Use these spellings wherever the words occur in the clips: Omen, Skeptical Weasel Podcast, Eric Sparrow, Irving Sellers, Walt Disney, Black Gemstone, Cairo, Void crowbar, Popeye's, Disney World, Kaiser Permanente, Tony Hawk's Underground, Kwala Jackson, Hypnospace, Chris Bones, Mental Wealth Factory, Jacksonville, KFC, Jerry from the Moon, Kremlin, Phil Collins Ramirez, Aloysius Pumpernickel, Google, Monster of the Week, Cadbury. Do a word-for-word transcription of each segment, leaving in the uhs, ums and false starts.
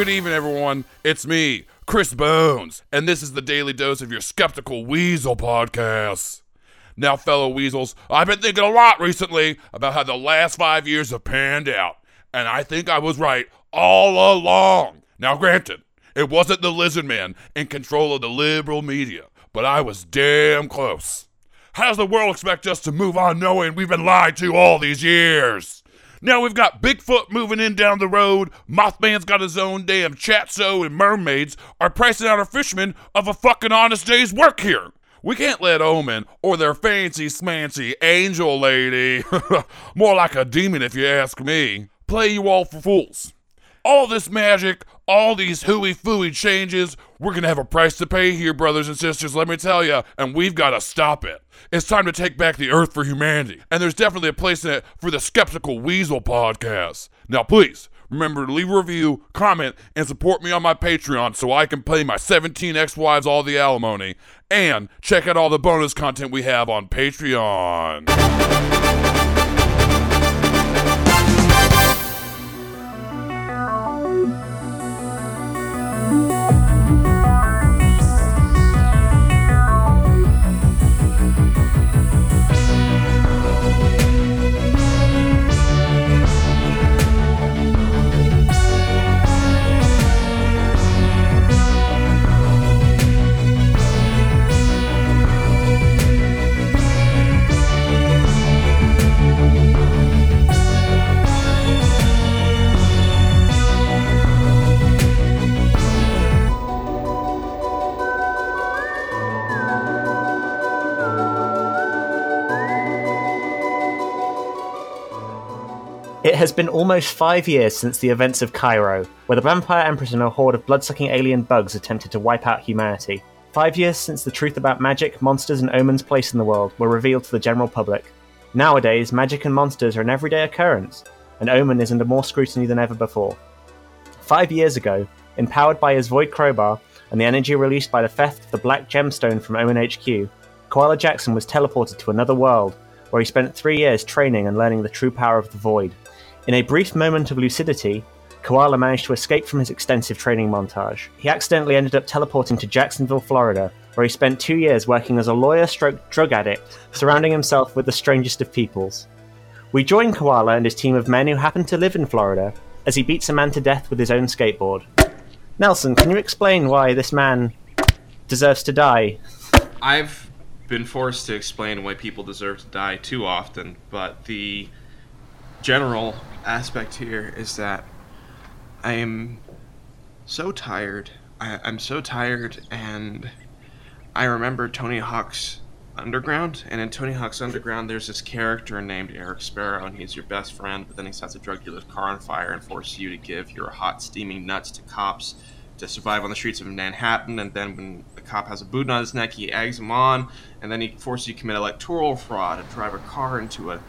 Good evening, everyone. It's me, Chris Bones, and this is the Daily Dose of your Skeptical Weasel Podcast. Now, fellow weasels, I've been thinking a lot recently about how the last five years have panned out, and I think I was right all along. Now, granted, it wasn't the lizard man in control of the liberal media, but I was damn close. How does the world expect us to move on knowing we've been lied to all these years? Now we've got Bigfoot moving in down the road, Mothman's got his own damn chat show, and mermaids are pricing out our fishermen of a fucking honest day's work here. We can't let Omen, or their fancy-smancy angel lady, more like a demon if you ask me, play you all for fools. All this magic, all these hooey-fooey changes, we're going to have a price to pay here, brothers and sisters, let me tell you, and we've got to stop it. It's time to take back the earth for humanity, and there's definitely a place in it for the Skeptical Weasel Podcast. Now, please, remember to leave a review, comment, and support me on my Patreon so I can pay my seventeen ex-wives all the alimony, and check out all the bonus content we have on Patreon. It has been almost five years since the events of Cairo, where the vampire empress and a horde of blood-sucking alien bugs attempted to wipe out humanity. Five years since the truth about magic, monsters, and Omen's place in the world were revealed to the general public. Nowadays, magic and monsters are an everyday occurrence, and Omen is under more scrutiny than ever before. Five years ago, empowered by his Void crowbar and the energy released by the theft of the Black Gemstone from Omen H Q, Kwala Jackson was teleported to another world, where he spent three years training and learning the true power of the Void. In a brief moment of lucidity, Kwala managed to escape from his extensive training montage. He accidentally ended up teleporting to Jacksonville, Florida, where he spent two years working as a lawyer-stroke drug addict, surrounding himself with the strangest of peoples. We join Kwala and his team of men who happen to live in Florida, as he beats a man to death with his own skateboard. Nelson, can you explain why this man deserves to die? I've been forced to explain why people deserve to die too often, but the general aspect here is that I am so tired. I, I'm so tired, and I remember Tony Hawk's Underground, and in Tony Hawk's Underground there's this character named Eric Sparrow, and he's your best friend, but then he sets a drug dealer's car on fire and forces you to give your hot, steaming nuts to cops to survive on the streets of Manhattan, and then when the cop has a boot on his neck, he eggs him on, and then he forces you to commit electoral fraud and drive a car into a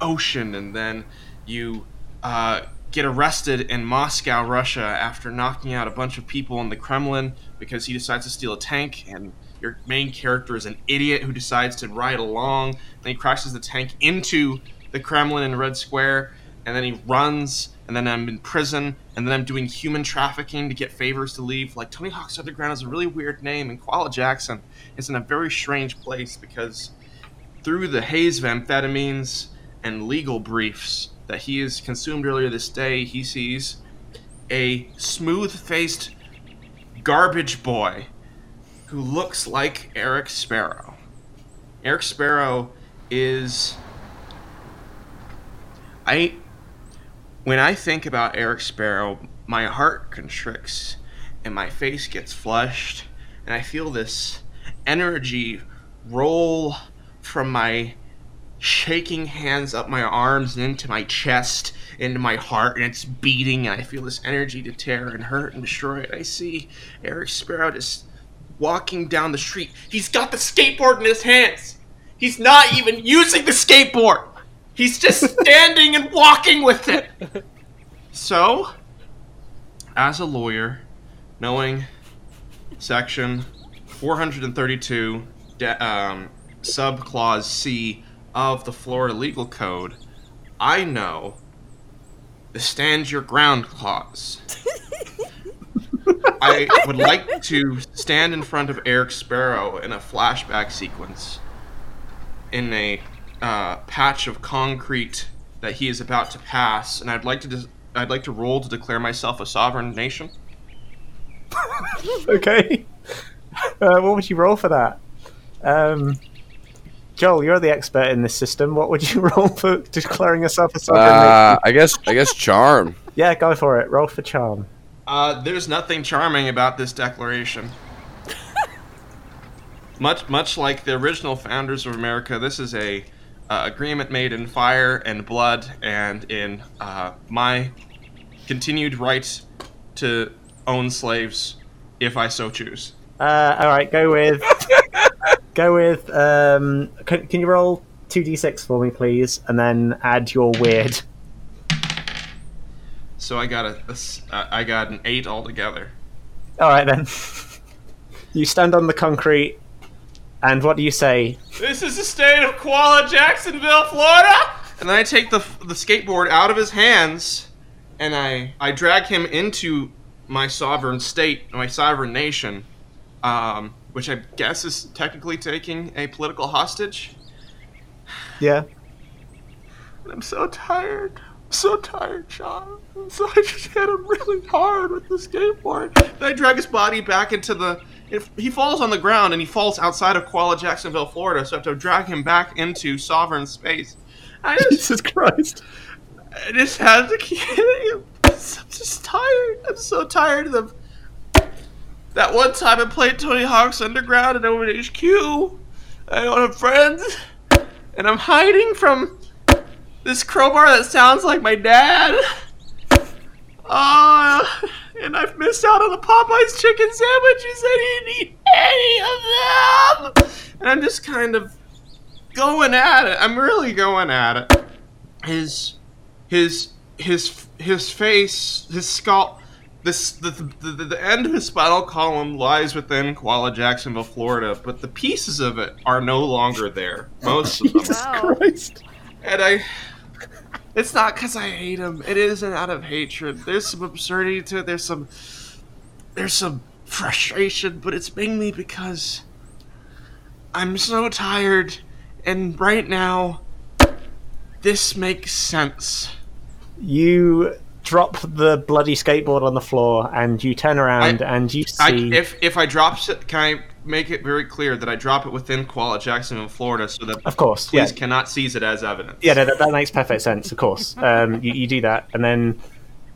ocean, and then you uh, get arrested in Moscow, Russia, after knocking out a bunch of people in the Kremlin because he decides to steal a tank, and your main character is an idiot who decides to ride along, and he crashes the tank into the Kremlin in Red Square, and then he runs, and then I'm in prison, and then I'm doing human trafficking to get favors to leave. Like, Tony Hawk's Underground is a really weird name, and Kwala Jackson is in a very strange place because through the haze of amphetamines and legal briefs that he has consumed earlier this day, he sees a smooth-faced garbage boy who looks like Eric Sparrow. Eric Sparrow is... I... When I think about Eric Sparrow, my heart constricts and my face gets flushed, and I feel this energy roll from my shaking hands up my arms and into my chest, into my heart, and it's beating, and I feel this energy to tear and hurt and destroy it. I see Eric Sparrow just walking down the street. He's got the skateboard in his hands. He's not even using the skateboard. He's just standing and walking with it. So, as a lawyer, knowing section four thirty-two, um, sub clause C of the Florida Legal Code, I know the stand your ground clause. I would like to stand in front of Eric Sparrow in a flashback sequence in a uh, patch of concrete that he is about to pass, and I'd like to de- I'd like to roll to declare myself a sovereign nation. Okay. Uh, what would you roll for that? Um, Joel, you're the expert in this system. What would you roll for declaring yourself a sovereign uh, nation? I guess I guess charm. Yeah, go for it. Roll for charm. Uh, there's nothing charming about this declaration. much much like the original founders of America, this is a uh, agreement made in fire and blood and in uh, my continued right to own slaves if I so choose. Uh, all right, go with go with um, can, can you roll two d six for me, please, and then add your weird. So I got a, a I got an eight altogether. All right then. You stand on the concrete, and what do you say? This is the state of Kwala, Jacksonville, Florida. And then I take the the skateboard out of his hands, and I I drag him into my sovereign state, my sovereign nation. Um, which I guess is technically taking a political hostage. Yeah. I'm so tired. I'm so tired, Sean. So I just hit him really hard with the skateboard. Then I drag his body back into the... If he falls on the ground, and he falls outside of Kwala, Jacksonville, Florida, so I have to drag him back into sovereign space. I just, Jesus Christ. I just had to keep... I'm just tired. I'm so tired of them. That one time I played Tony Hawk's Underground and Omen H Q. I don't have friends. And I'm hiding from this crowbar that sounds like my dad. Uh, and I've missed out on the Popeye's chicken sandwiches. I didn't eat any of them. And I'm just kind of going at it. I'm really going at it. His, his, his, his face, his scalp. This, the, the the end of his spinal column lies within Kwala, Jacksonville, Florida, but the pieces of it are no longer there. Most of them. Jesus Christ. And I... It's not because I hate him. It isn't out of hatred. There's some absurdity to it. There's some... There's some frustration, but it's mainly because... I'm so tired, and right now... This makes sense. You... Drop the bloody skateboard on the floor, and you turn around, I, and you see... I, if if I drop it, can I make it very clear that I drop it within Kwala, Jacksonville, Florida, so that of course, police yeah. cannot seize it as evidence? Yeah, no, that, that makes perfect sense, of course. Um, you, you do that, and then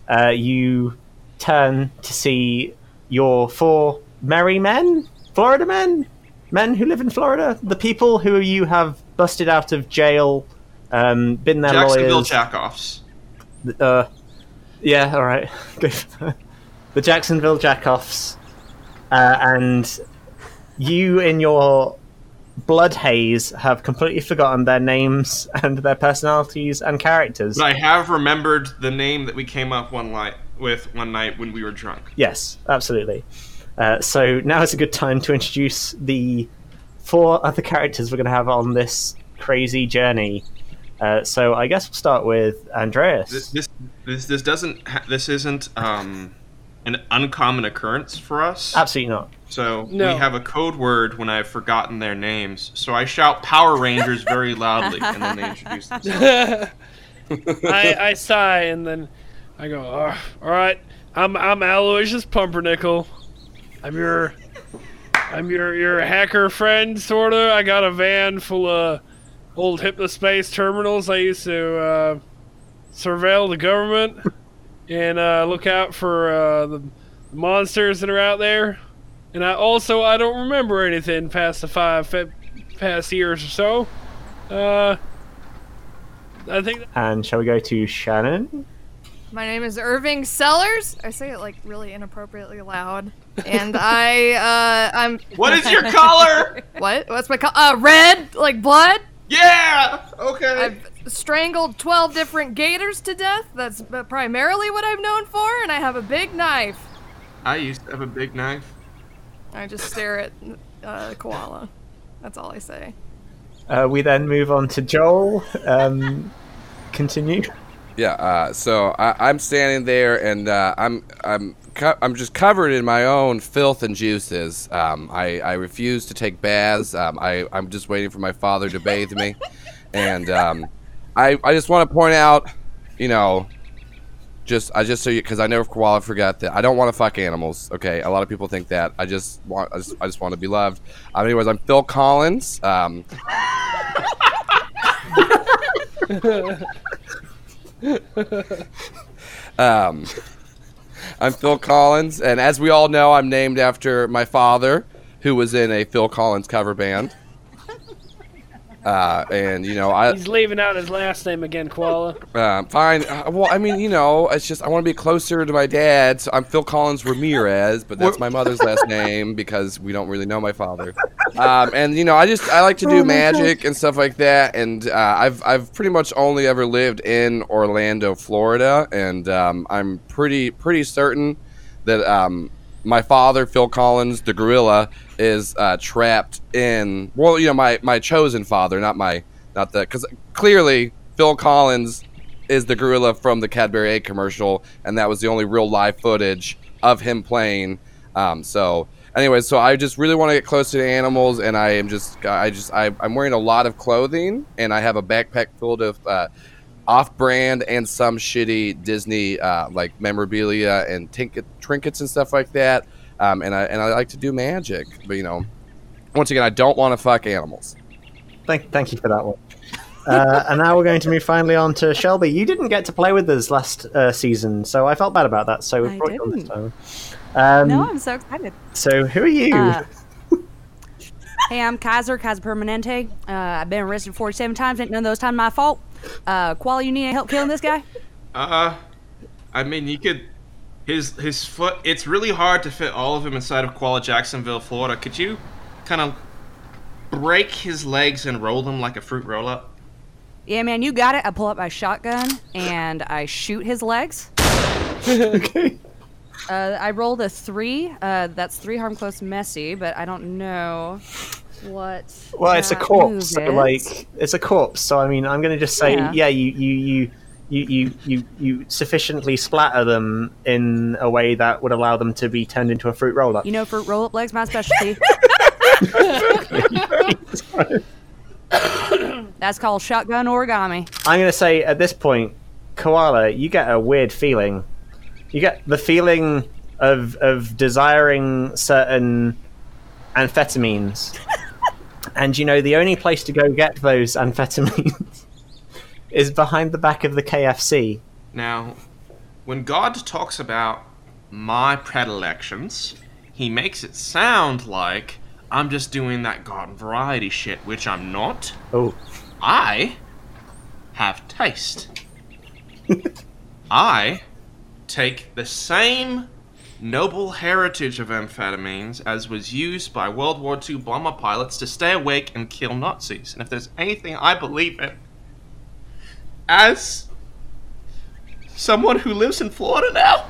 uh, you turn to see your four merry men? Florida men? Men who live in Florida? The people who you have busted out of jail, um, been their Jacksonville lawyers... Jacksonville jackoffs. Uh... Yeah, all right. The Jacksonville Jackoffs, uh, and you in your blood haze have completely forgotten their names and their personalities and characters. But I have remembered the name that we came up one night with one night when we were drunk. Yes, absolutely. Uh, so now is a good time to introduce the four other characters we're going to have on this crazy journey. Uh, so I guess we'll start with Andreas. This this this, this doesn't ha- this isn't um, an uncommon occurrence for us. Absolutely not. So no. We have a code word when I've forgotten their names. So I shout Power Rangers very loudly, and then they introduce themselves. I, I sigh, and then I go, oh, "All right, I'm I'm Aloysius Pumpernickel. I'm your I'm your your hacker friend, sorta. I got a van full of." Old hypnospace terminals. I used to uh, surveil the government and uh, look out for uh, the monsters that are out there. And I also I don't remember anything past the five fe- past years or so. Uh, I think. That- and shall we go to Shannon? My name is Irving Sellers. I say it like really inappropriately loud. And I uh, I'm. What is your color? What? What's my color? Uh, red, like blood. Yeah! Okay. I've strangled twelve different gators to death. That's primarily what I'm known for, and I have a big knife. I used to have a big knife. I just stare at uh, Koala. That's all I say. Uh, we then move on to Joel. Um, continue. Yeah. Uh, so I, I'm standing there, and uh, I'm I'm co- I'm just covered in my own filth and juices. Um, I I refuse to take baths. Um, I I'm just waiting for my father to bathe me, and um, I I just want to point out, you know. Just, I just so you, because I never Koala forgot that I don't want to fuck animals. Okay, a lot of people think that. I just want, I just, I just want to be loved. Um, anyways, I'm Phil Collins. Um, um, I'm Phil Collins, and as we all know, I'm named after my father, who was in a Phil Collins cover band. Uh, and you know, I, he's leaving out his last name again, Koala. Uh, fine. Uh, well, I mean, you know, it's just I want to be closer to my dad, so I'm Phil Collins Ramirez, but that's my mother's last name because we don't really know my father. Um, and you know, I just I like to do oh magic God. and stuff like that, and uh, I've I've pretty much only ever lived in Orlando, Florida, and um, I'm pretty pretty certain that um, my father, Phil Collins, the gorilla. Is uh, trapped in well, you know, my, my chosen father, not my not the because clearly Phil Collins is the gorilla from the Cadbury Egg commercial, and that was the only real live footage of him playing. Um, so, anyway, so I just really want to get close to the animals, and I am just I just I, I'm wearing a lot of clothing, and I have a backpack filled of uh, off-brand and some shitty Disney uh, like memorabilia and tink- trinkets and stuff like that. Um, and I and I like to do magic, but you know, once again, I don't want to fuck animals. Thank, thank you for that one. Uh, and now we're going to move finally on to Shelby. You didn't get to play with us last uh, season, so I felt bad about that. So we brought you on this time. Um, no, I'm so excited. So who are you? Uh, hey, I'm Kaiser, Kaiser Permanente. Uh, I've been arrested forty-seven times. Ain't none of those times my fault. Uh, Koala, you need any help killing this guy? Uh, I mean, you could. His his foot. It's really hard to fit all of him inside of Kwala, Jacksonville, Florida. Could you kind of break his legs and roll them like a fruit roll up? Yeah, man, you got it. I pull up my shotgun and I shoot his legs. Okay. Uh, I rolled a three. Uh, that's three harm close messy, but I don't know what. Well, it's a corpse. So, like it's a corpse. So I mean, I'm gonna just say, yeah, yeah you you. you You, you, you, you sufficiently splatter them in a way that would allow them to be turned into a fruit roll-up. You know, fruit roll-up legs, my specialty. That's called shotgun origami. I'm going to say at this point, Koala, you get a weird feeling. You get the feeling of of desiring certain amphetamines. And, you know, the only place to go get those amphetamines is behind the back of the K F C. Now, when God talks about my predilections, he makes it sound like I'm just doing that garden variety shit, which I'm not. Oh. I have taste. I take the same noble heritage of amphetamines as was used by World War Two bomber pilots to stay awake and kill Nazis. And if there's anything I believe in, as someone who lives in Florida now,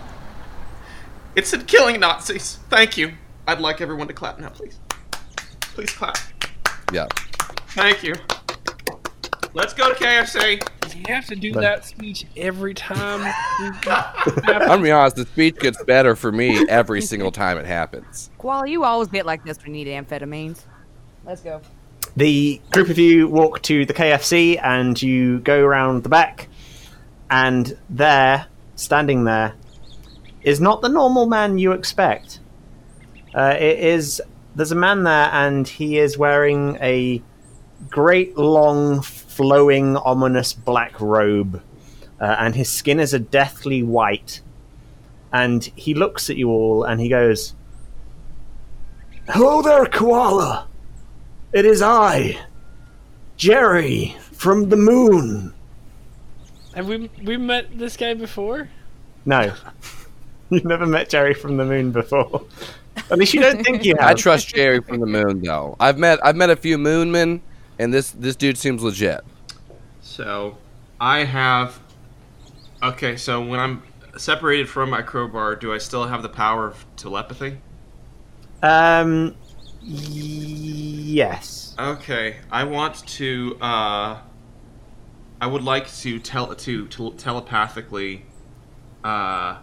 it's in killing Nazis. Thank you. I'd like everyone to clap now, please. Please clap. Yeah. Thank you. Let's go to K F C. You have to do but... that speech every time. I'm gonna be honest, the speech gets better for me every single time it happens. Koala, you always get like this when you need amphetamines. Let's go. The group of you walk to the K F C and you go around the back, and there, standing there, is not the normal man you expect. Uh, it is, there's a man there, and he is wearing a great long, flowing, ominous black robe, uh, and his skin is a deathly white. And he looks at you all and he goes, "Hello there, Koala! It is I, Jerry from the Moon." Have we we met this guy before? No, you've never met Jerry from the Moon before. At least you don't think you have. I trust Jerry from the Moon, though. I've met I've met a few Moonmen, and this this dude seems legit. So, I have. Okay, so when I'm separated from my crowbar, do I still have the power of telepathy? Um. Yes. Okay, I want to, uh... I would like to tell to, to telepathically uh,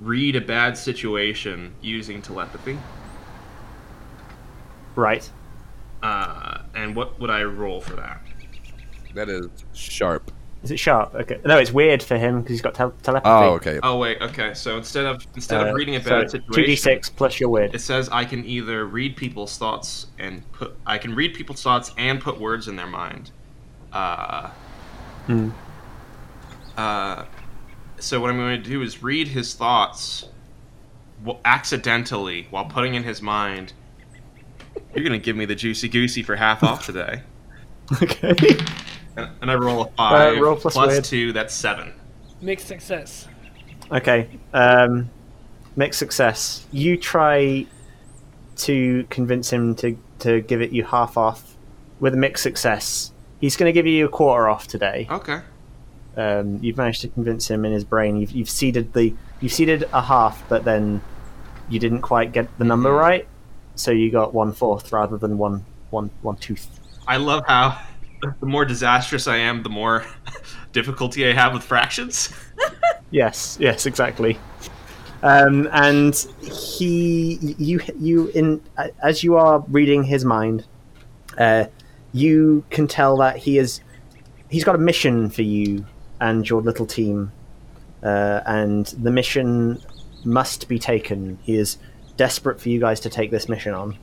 read a bad situation using telepathy. Right. Uh, and what would I roll for that? That is sharp. Is it sharp? Okay. No, it's weird for him because he's got te- telepathy. Oh, okay. Oh, wait. Okay. So instead of instead uh, of reading a bad so situation, two d six plus your weird. It says I can either read people's thoughts and put I can read people's thoughts and put words in their mind. Uh. Hmm. Uh. So what I'm going to do is read his thoughts, well, accidentally while putting in his mind. You're going to give me the juicy goosey for half off today. Okay. And, and I roll a five uh, roll plus, plus two. That's seven. Mixed success. Okay. Um, mixed success. You try to convince him to, to give it you half off with a mixed success. He's going to give you a quarter off today. Okay. Um, you've managed to convince him in his brain. You've you've seeded the you've seeded a half, but then you didn't quite get the number mm-hmm. right, so you got one fourth rather than one one one tooth. I love how. The more disastrous I am, the more difficulty I have with fractions. Yes, yes, exactly. Um, and he, you, you, in as you are reading his mind, uh, you can tell that he is, he's got a mission for you and your little team, uh, and the mission must be taken. He is desperate for you guys to take this mission on.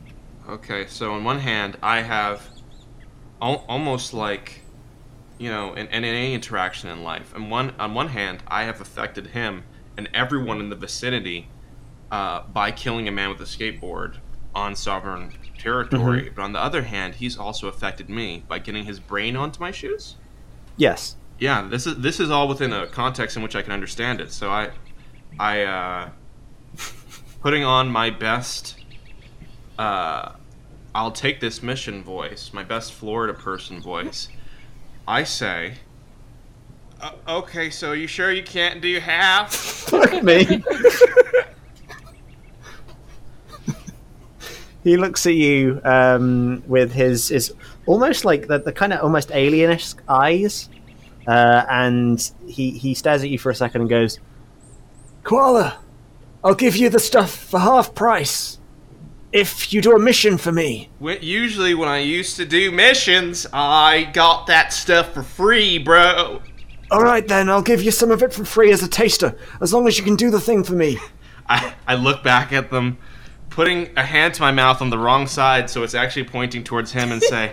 Okay, so on one hand, I have. Almost like, you know, in, in any interaction in life. And one on one hand, I have affected him and everyone in the vicinity uh, by killing a man with a skateboard on sovereign territory. Mm-hmm. But on the other hand, he's also affected me by getting his brain onto my shoes. Yes. Yeah. This is this is all within a context in which I can understand it. So I, I, uh, putting on my best. Uh, I'll take this mission voice, my best Florida person voice. I say, uh, okay, so you sure you can't do half? Fuck me. He looks at you um, with his, his almost like the, the kind of almost alienish eyes. Uh, and he, he stares at you for a second and goes, Koala, I'll give you the stuff for half price. If you do a mission for me. Usually when I used to do missions, I got that stuff for free, bro. Alright then, I'll give you some of it for free as a taster, as long as you can do the thing for me. I, I look back at them, putting a hand to my mouth on the wrong side, so it's actually pointing towards him and say,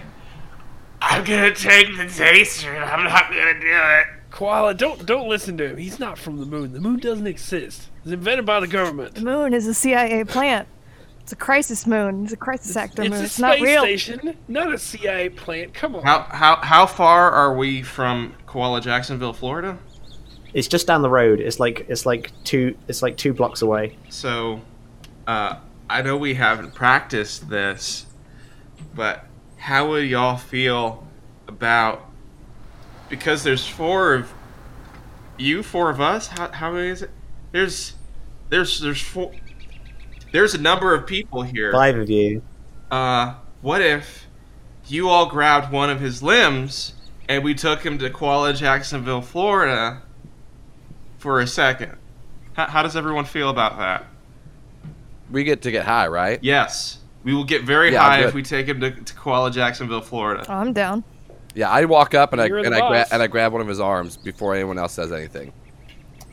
I'm gonna take the taster, I'm not gonna do it. Koala, don't don't listen to him. He's not from the moon. The moon doesn't exist. It's invented by the government. The moon is a C I A plant. It's a crisis moon. It's a crisis actor moon. It's a it's space not real. Station, not a C I A plant. Come on. How how how far are we from Kwala, Jacksonville, Florida? It's just down the road. It's like it's like two it's like two blocks away. So, uh, I know we haven't practiced this, but how would y'all feel about because there's four of you, four of us. How how many is it? There's there's there's four. There's a number of people here. Five of you. Uh, what if you all grabbed one of his limbs and we took him to Kwala, Jacksonville, Florida for a second? How, how does everyone feel about that? We get to get high, right? Yes. We will get very yeah, high if we take him to, to Kwala, Jacksonville, Florida. Oh, I'm down. Yeah, I walk up and You're I and I, gra- and I grab one of his arms before anyone else says anything.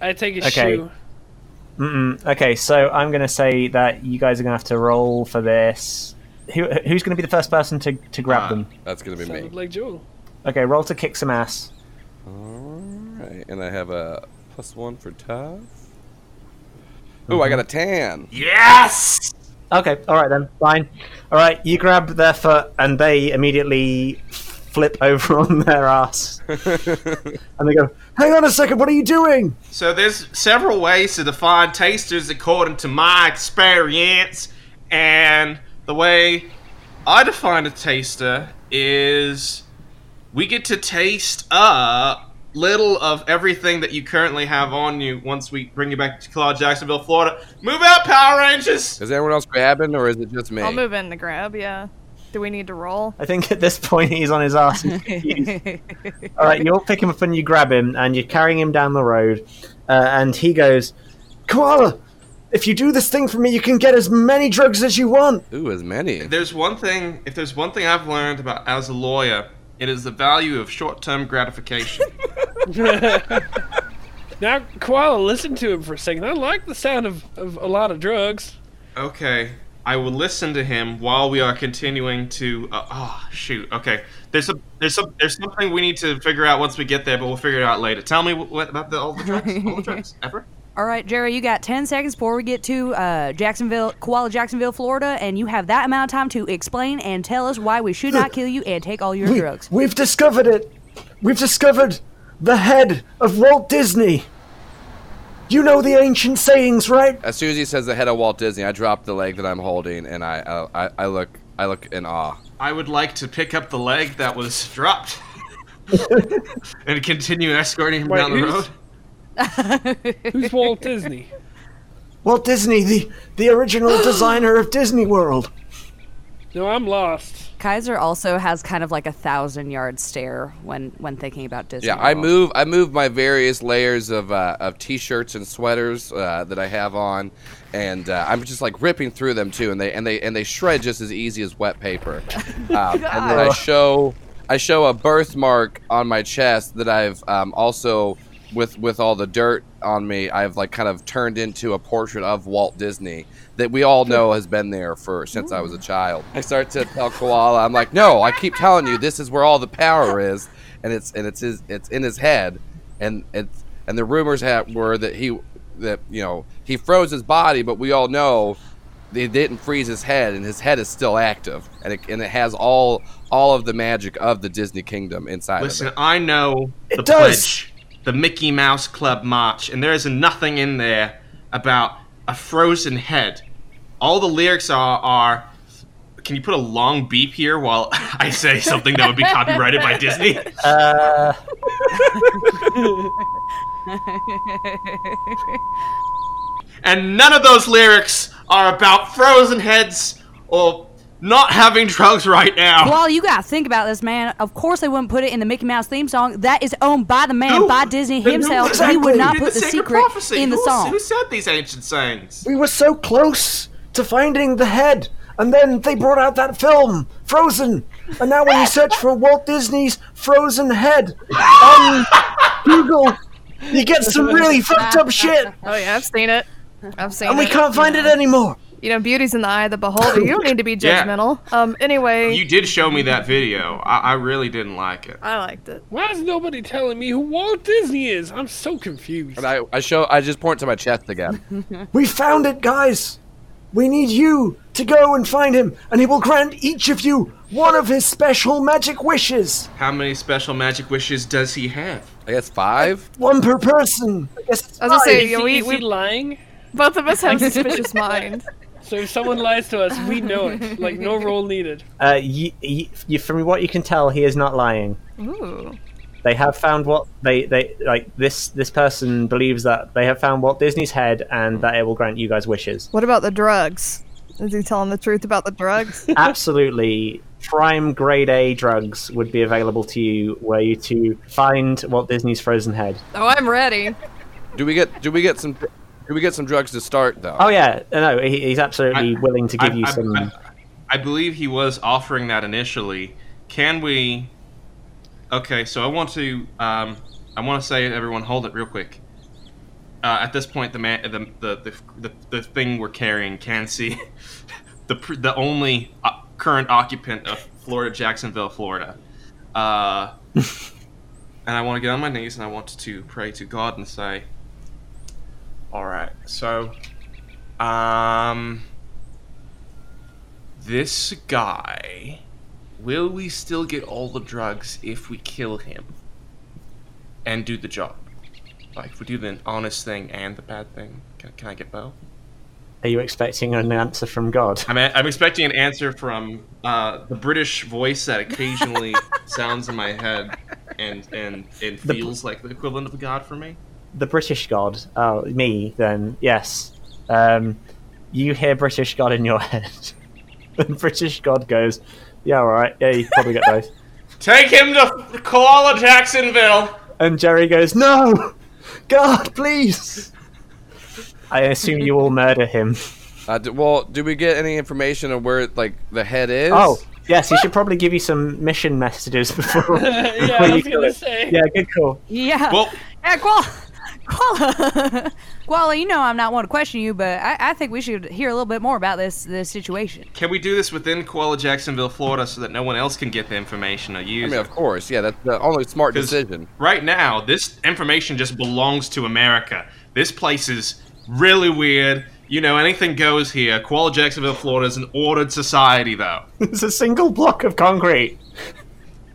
I take his okay. shoe. Mm-mm. Okay, so I'm going to say that you guys are going to have to roll for this. Who, who's going to be the first person to, to grab ah, them? That's going to be Sounded me. Like Joel. Okay, roll to kick some ass. Alright, and I have a plus one for tough. Ooh, mm-hmm. I got a tan. Yes! Okay, alright then, fine. Alright, you grab their foot and they immediately flip over on their ass. And they go, hang on a second, what are you doing? So there's several ways to define tasters according to my experience. And the way I define a taster is we get to taste a little of everything that you currently have on you once we bring you back to Claude, Jacksonville, Florida. Move out, Power Rangers! Is everyone else grabbing or is it just me? I'll move in to grab, yeah. Do we need to roll? I think at this point he's on his ass. All right, you all pick him up and you grab him and you're carrying him down the road. Uh, and he goes, Koala, if you do this thing for me, you can get as many drugs as you want. Ooh, as many. If there's one thing, if there's one thing I've learned about as a lawyer, it is the value of short-term gratification. Now, Koala, listen to him for a second. I like the sound of, of a lot of drugs. Okay. I will listen to him while we are continuing to. Uh, oh shoot! Okay, there's a there's some there's something we need to figure out once we get there, but we'll figure it out later. Tell me what, what about the all the drugs, all the drugs ever. All right, Jerry, you got ten seconds before we get to uh, Jacksonville, Kwala, Jacksonville, Florida, and you have that amount of time to explain and tell us why we should not kill you and take all your we, drugs. We've discovered it. We've discovered the head of Walt Disney. You know the ancient sayings, right? As soon as he says the head of Walt Disney, I drop the leg that I'm holding, and I, I, I look, I look in awe. I would like to pick up the leg that was dropped and continue escorting him Wait, down the who's, road. Who's Walt Disney? Walt Disney, the, the original designer of Disney World. No, I'm lost. Kaiser also has kind of like a thousand-yard stare when, when thinking about Disney. Yeah, World. I move I move my various layers of uh, of t-shirts and sweaters uh, that I have on, and uh, I'm just like ripping through them too, and they and they and they shred just as easy as wet paper. Uh, and then I show I show a birthmark on my chest that I've um, also with with all the dirt on me, I've like kind of turned into a portrait of Walt Disney that we all know has been there for since Ooh. I was a child. I start to tell Koala, I'm like, no, I keep telling you, this is where all the power is, and it's and it's his, it's in his head, and it's and the rumors had, were that he that you know he froze his body, but we all know they didn't freeze his head, and his head is still active, and it and it has all all of the magic of the Disney Kingdom inside. Listen, of it. I know the it does. Pledge. The Mickey Mouse Club March, and there is nothing in there about a frozen head. All the lyrics are, are can you put a long beep here while I say something that would be copyrighted by Disney? Uh... and none of those lyrics are about frozen heads or not having drugs right now. Well, you gotta think about this, man. Of course they wouldn't put it in the Mickey Mouse theme song. That is owned by the man, no, by Disney himself. No, exactly. He would not put the, the secret prophecy in the who, song. Who said these ancient sayings? We were so close to finding the head, and then they brought out that film, Frozen. And now when you search for Walt Disney's Frozen head on Google, you get some really fucked up shit. Oh yeah, I've seen it. I've seen it. And we it. can't find yeah. it anymore. You know, beauty's in the eye of the beholder. You don't need to be judgmental. Yeah. Um. Anyway. You did show me that video. I, I really didn't like it. I liked it. Why is nobody telling me who Walt Disney is? I'm so confused. And I, I show. I just point to my chest again. We found it, guys. We need you to go and find him, and he will grant each of you one of his special magic wishes. How many special magic wishes does he have? I guess five? One per person. I guess it's I was going to say, are we, we lying? Both of us have suspicious minds. So if someone lies to us, we know it. Like, no role needed. Uh, you, you, from what you can tell, he is not lying. Ooh. They have found what they, they like. This this person believes that they have found Walt Disney's head, and that it will grant you guys wishes. What about the drugs? Is he telling the truth about the drugs? Absolutely. Prime grade A drugs would be available to you were you to find Walt Disney's frozen head. Oh, I'm ready. Do we get? Do we get some? Can we get some drugs to start, though? Oh, yeah. No, he, he's absolutely I, willing to give I, you I, some... I, I believe he was offering that initially. Can we... Okay, so I want to... Um, I want to say, everyone, hold it real quick. Uh, at this point, the, man, the, the the the the thing we're carrying can see the the only current occupant of Florida, Jacksonville, Florida. Uh, and I want to get on my knees, and I want to pray to God and say... All right, so, um, this guy, will we still get all the drugs if we kill him and do the job? Like, if we do the honest thing and the bad thing, can, can I get both? Are you expecting an answer from God? I'm, a- I'm expecting an answer from uh, the British voice that occasionally sounds in my head and, and, and feels the... like the equivalent of God for me. The British God, oh, me, then, yes. Um, you hear British God in your head. The British God goes, Yeah, all right. Yeah, you can probably get those. Take him to Kwala Jacksonville. And Jerry goes, no! God, please! I assume you all murder him. Uh, do, well, do we get any information on where, like, the head is? Oh, yes, he should probably give you some mission messages before. yeah, I was going to say. Yeah, good call. Yeah. Well, yeah, Kwala, Kwala, Kwala, you know I'm not one to question you, but I, I think we should hear a little bit more about this this situation. Can we do this within Kwala Jacksonville, Florida, so that no one else can get the information or use it? I mean, of course. Yeah, that's the only smart decision. Right now, this information just belongs to America. This place is really weird. You know, anything goes here. Kwala Jacksonville, Florida is an ordered society, though. It's a single block of concrete.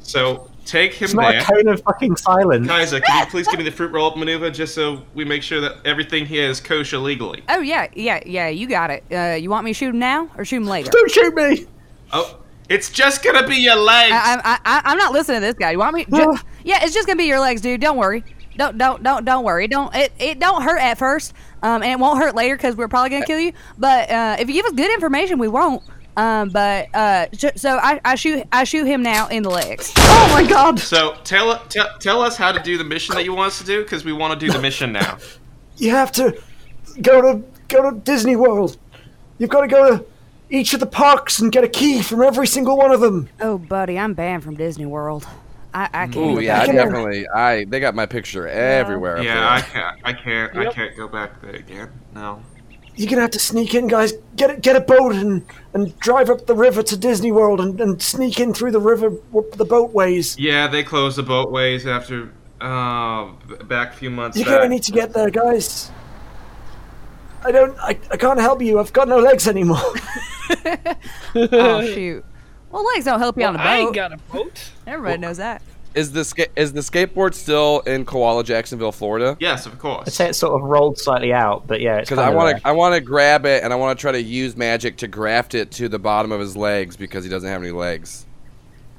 So, take him it's not there. It's a cone of fucking silence. Kaiser, can you please give me the fruit roll-up maneuver just so we make sure that everything here is kosher legally? Oh, yeah, yeah, yeah, you got it. Uh, you want me to shoot him now or shoot him later? Don't shoot me! Oh, it's just gonna be your legs! I, I, I, I'm not listening to this guy. You want me? Just, yeah, it's just gonna be your legs, dude. Don't worry. Don't, don't, don't, don't worry. Don't it, it don't hurt at first. Um, and it won't hurt later because we're probably going to kill you. But uh, if you give us good information, we won't. Um, but uh, sh- so I, I shoot I shoot him now in the legs. Oh, my God. So tell t- tell us how to do the mission that you want us to do because we want to do the mission now. You have to go to go to Disney World. You've got to go to each of the parks and get a key from every single one of them. Oh, buddy, I'm banned from Disney World. I, I can't. Oh yeah, I definitely. I they got my picture everywhere. Yeah, I can't. I can't. Yep. I can't go back there again. No. You're gonna have to sneak in, guys. Get a, get a boat and, and drive up the river to Disney World and, and sneak in through the river, the boatways. Yeah, they closed the boatways after uh, back a few months. You're back. Gonna need to get there, guys. I don't. I, I can't help you. I've got no legs anymore. Oh shoot. Well, legs don't help you well, on a boat. I ain't got a boat. Everybody well, knows that. Is the ska- is the skateboard still in Kwala Jacksonville, Florida? Yes, of course. I'd say it's sort of rolled slightly out, but yeah, it's because I want to I want to grab it and I want to try to use magic to graft it to the bottom of his legs because he doesn't have any legs.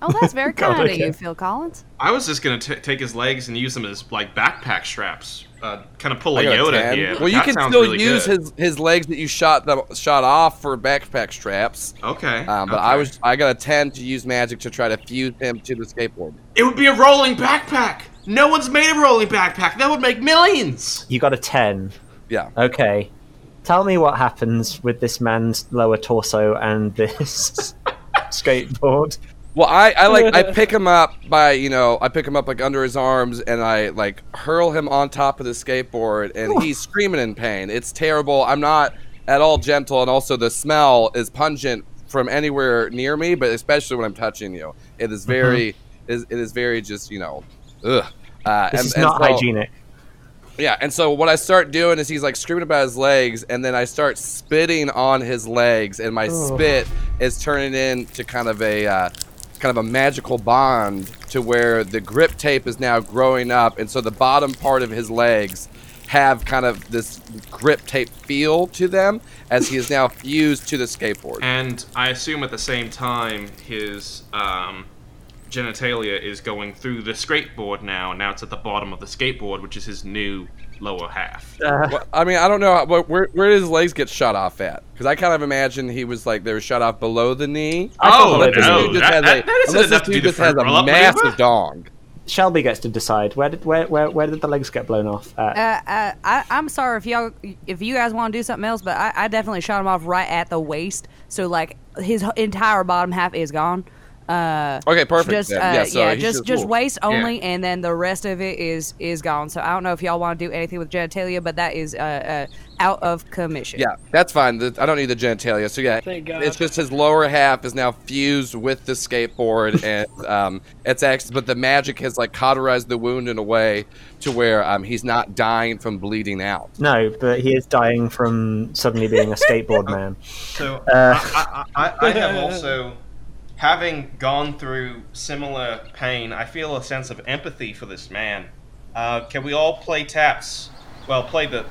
Oh, that's very kind of you, Phil Collins. I was just gonna t- take his legs and use them as like backpack straps. Uh, kind of pull a Yoda here. Well, you that can still really use good. his his legs that you shot the, shot off for backpack straps. Okay. Um, but okay. I was I got a ten to use magic to try to fuse him to the skateboard. It would be a rolling backpack. No one's made a rolling backpack. That would make millions. You got a ten. Yeah. Okay. Tell me what happens with this man's lower torso and this skateboard. Well, I, I like I pick him up by you know I pick him up like under his arms and I like hurl him on top of the skateboard and Ooh. He's screaming in pain. It's terrible. I'm not at all gentle, and also the smell is pungent from anywhere near me, but especially when I'm touching you. It is very mm-hmm. it, is, it is very just you know ugh. Uh, this and, is not and so, hygienic. Yeah, and so what I start doing is he's like screaming about his legs, and then I start spitting on his legs, and my Ooh. Spit is turning into kind of a. Uh, kind of a magical bond to where the grip tape is now growing up, and so the bottom part of his legs have kind of this grip tape feel to them as he is now fused to the skateboard. And I assume at the same time his um, genitalia is going through the skateboard now, and now it's at the bottom of the skateboard, which is his new lower half. Uh, well, I mean, I don't know, where, where did his legs get shot off at? Because I kind of imagine he was like, they were shot off below the knee. Oh, no, that, that, that isn't enough to do the front roll-up maneuver. Unless this dude just has a massive dong. Shelby gets to decide. Where did where where, where did the legs get blown off at? Uh, uh, I, I'm sorry if y'all if you guys want to do something else, but I, I definitely shot him off right at the waist. So, like, his entire bottom half is gone. Uh, okay, perfect. Just, uh, yeah, so yeah, just, just cool. waist only, yeah. And then the rest of it is is gone. So I don't know if y'all want to do anything with genitalia, but that is uh, uh, out of commission. Yeah, that's fine. The, I don't need the genitalia. So yeah, thank God. It's just his lower half is now fused with the skateboard, and um, it's actually, but the magic has like cauterized the wound in a way to where um, he's not dying from bleeding out. No, but he is dying from suddenly being a skateboard man. So uh, I, I, I, I have also. Having gone through similar pain, I feel a sense of empathy for this man. Uh, can we all play taps? Well, play the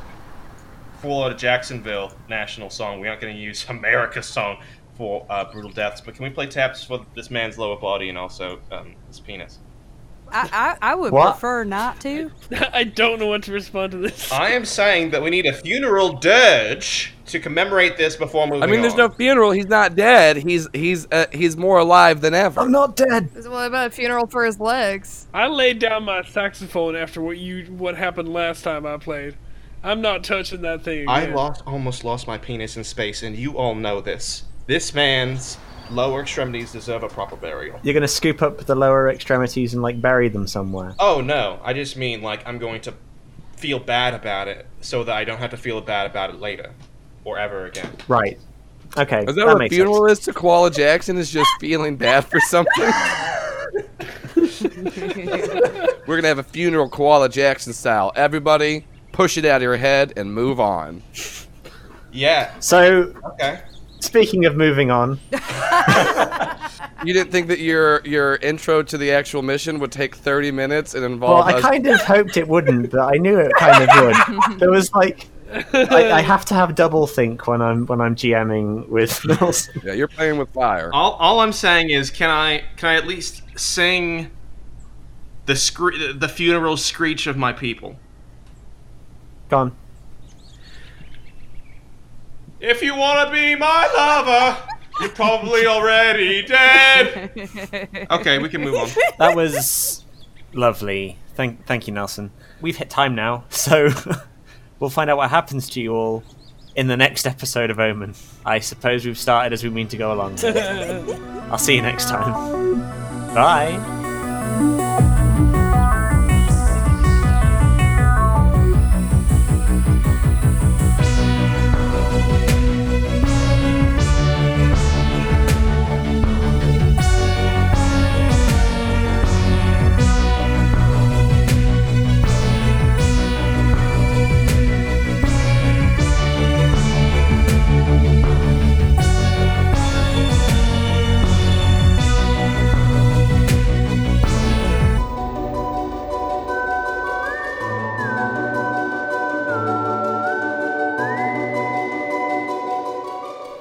Florida Jacksonville national song. We aren't going to use America's song for uh, brutal deaths, but can we play taps for this man's lower body and also um, his penis? I, I, I would what? prefer not to. I don't know what to respond to this. I am saying that we need a funeral dirge to commemorate this before moving on. I mean, there's on. no funeral. He's not dead. He's he's uh, he's more alive than ever. I'm not dead. What about a funeral for his legs? I laid down my saxophone after what you what happened last time I played. I'm not touching that thing again. I lost, almost lost my penis in space, and you all know this. This man's lower extremities deserve a proper burial. You're going to scoop up the lower extremities and, like, bury them somewhere? Oh, no. I just mean, like, I'm going to feel bad about it so that I don't have to feel bad about it later or ever again. Right. Okay. Is that, that what a funeral sense. is to Kwala Jackson is just feeling bad for something? We're going to have a funeral Kwala Jackson style. Everybody, push it out of your head and move on. Yeah. So... Okay. Speaking of moving on, you didn't think that your your intro to the actual mission would take thirty minutes and involve? Well, us- I kind of hoped it wouldn't, but I knew it kind of would. There was like, I, I have to have double think when I'm when I'm GMing with. Yeah, you're playing with fire. All all I'm saying is, can I can I at least sing the scre- the funeral screech of my people? Gone. If you want to be my lover, you're probably already dead. Okay, we can move on. That was lovely. Thank thank you, Nelson. We've hit time now, so we'll find out what happens to you all in the next episode of Omen. I suppose we've started as we mean to go along. I'll see you next time. Bye.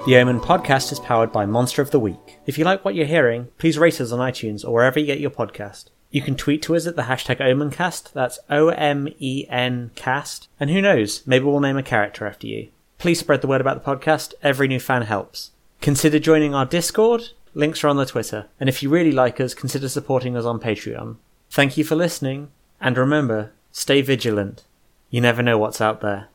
The Omen podcast is powered by Monster of the Week. If you like what you're hearing, please rate us on iTunes or wherever you get your podcast. You can tweet to us at the hashtag Omencast, that's O M E N cast, and who knows, maybe we'll name a character after you. Please spread the word about the podcast, every new fan helps. Consider joining our Discord, links are on the Twitter, and if you really like us, consider supporting us on Patreon. Thank you for listening, and remember, stay vigilant. You never know what's out there.